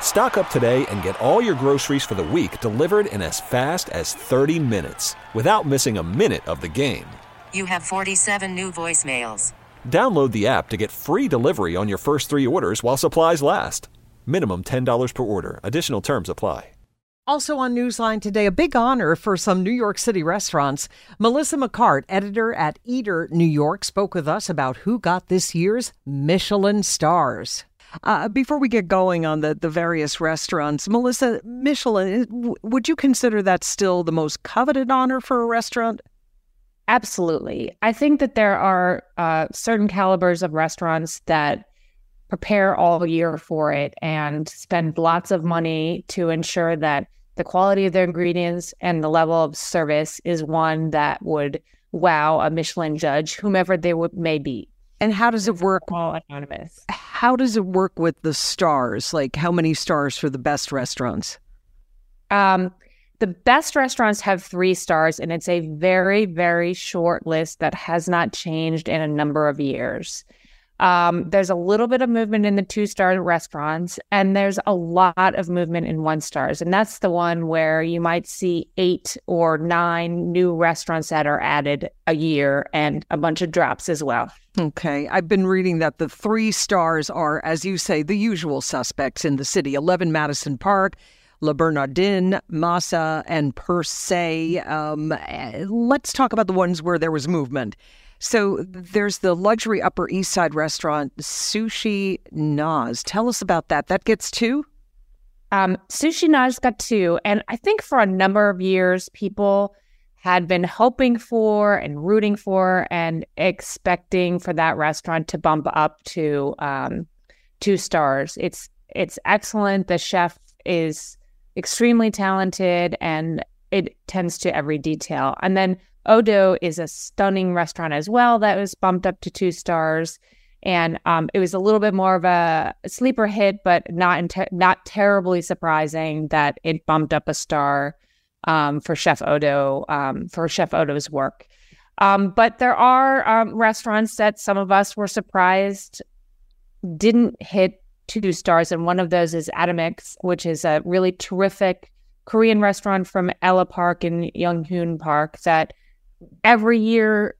Stock up today and get all your groceries for the week delivered in as fast as 30 minutes without missing a minute of the game. You have 47 new voicemails. Download the app to get free delivery on your first 3 orders while supplies last. Minimum $10 per order. Additional terms apply. Also on Newsline today, a big honor for some New York City restaurants. Melissa McCart, editor at Eater New York, spoke with us about who got this year's Michelin stars. Before we get going on the various restaurants, Melissa, Michelin, would you consider that still the most coveted honor for a restaurant? Absolutely. I think that there are certain calibers of restaurants that prepare all year for it and spend lots of money to ensure that the quality of their ingredients and the level of service is one that would wow a Michelin judge, whomever they may be. And how does it work? All anonymous. How does it work with the stars? Like, how many stars for the best restaurants? The best restaurants have 3 stars, and it's a very, very short list that has not changed in a number of years. There's a little bit of movement in the 2-star restaurants, and there's a lot of movement in 1-stars. And that's the one where you might see 8 or 9 new restaurants that are added a year and a bunch of drops as well. Okay. I've been reading that the 3 stars are, as you say, the usual suspects in the city. 11 Madison Park, Le Bernardin, Massa, and Per Se. Let's talk about the ones where there was movement. So there's the luxury Upper East Side restaurant, Sushi Nas. Tell us about that. That gets 2? Sushi Nas got 2. And I think for a number of years, people had been hoping for and rooting for and expecting for that restaurant to bump up to 2 stars. It's excellent. The chef is extremely talented, and it tends to every detail. And then Odo is a stunning restaurant as well that was bumped up to 2 stars. And it was a little bit more of a sleeper hit, but not terribly surprising that it bumped up a star for Chef Odo, for Chef Odo's work. But there are restaurants that some of us were surprised didn't hit 2 stars. And one of those is Atomix, which is a really terrific Korean restaurant from Ella Park in Younghoon Park that every year,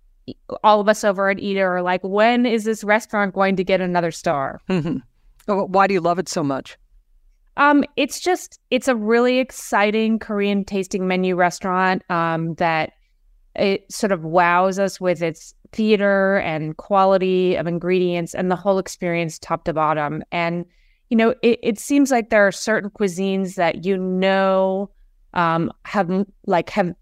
all of us over at Eater are like, when is this restaurant going to get another star? Mm-hmm. Why do you love it so much? It's a really exciting Korean tasting menu restaurant that it sort of wows us with its theater and quality of ingredients and the whole experience top to bottom. And, you know, it seems like there are certain cuisines that, you know, have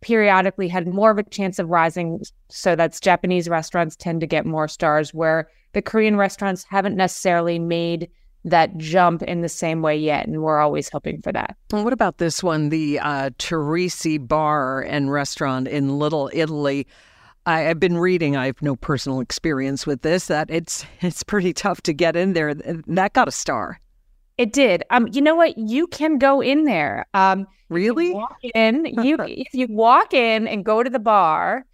periodically had more of a chance of rising. So that's Japanese restaurants tend to get more stars, where the Korean restaurants haven't necessarily made that jump in the same way yet. And we're always hoping for that. And what about this one, the Teresi Bar and Restaurant in Little Italy? I've been reading, I have no personal experience with this, that it's pretty tough to get in there. That got a star. It did. You know what? You can go in there. Really? If you walk in and go to the bar,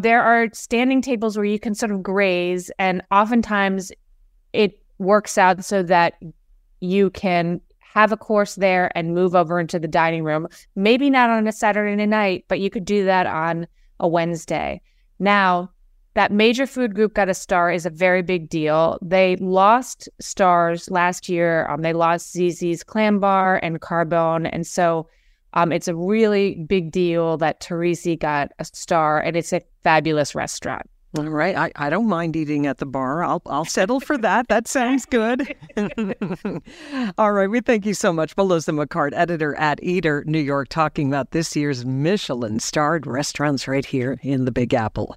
there are standing tables where you can sort of graze, and oftentimes it works out so that you can have a course there and move over into the dining room. Maybe not on a Saturday night, but you could do that on a Wednesday. Now, that major food group got a star is a very big deal. They lost stars last year. They lost Zizi's Clam Bar and Carbone. And so it's a really big deal that Teresi got a star, and it's a fabulous restaurant. All right. I don't mind eating at the bar. I'll settle for that. That sounds good. All right. We thank you so much. Melissa McCart, editor at Eater New York, talking about this year's Michelin-starred restaurants right here in the Big Apple.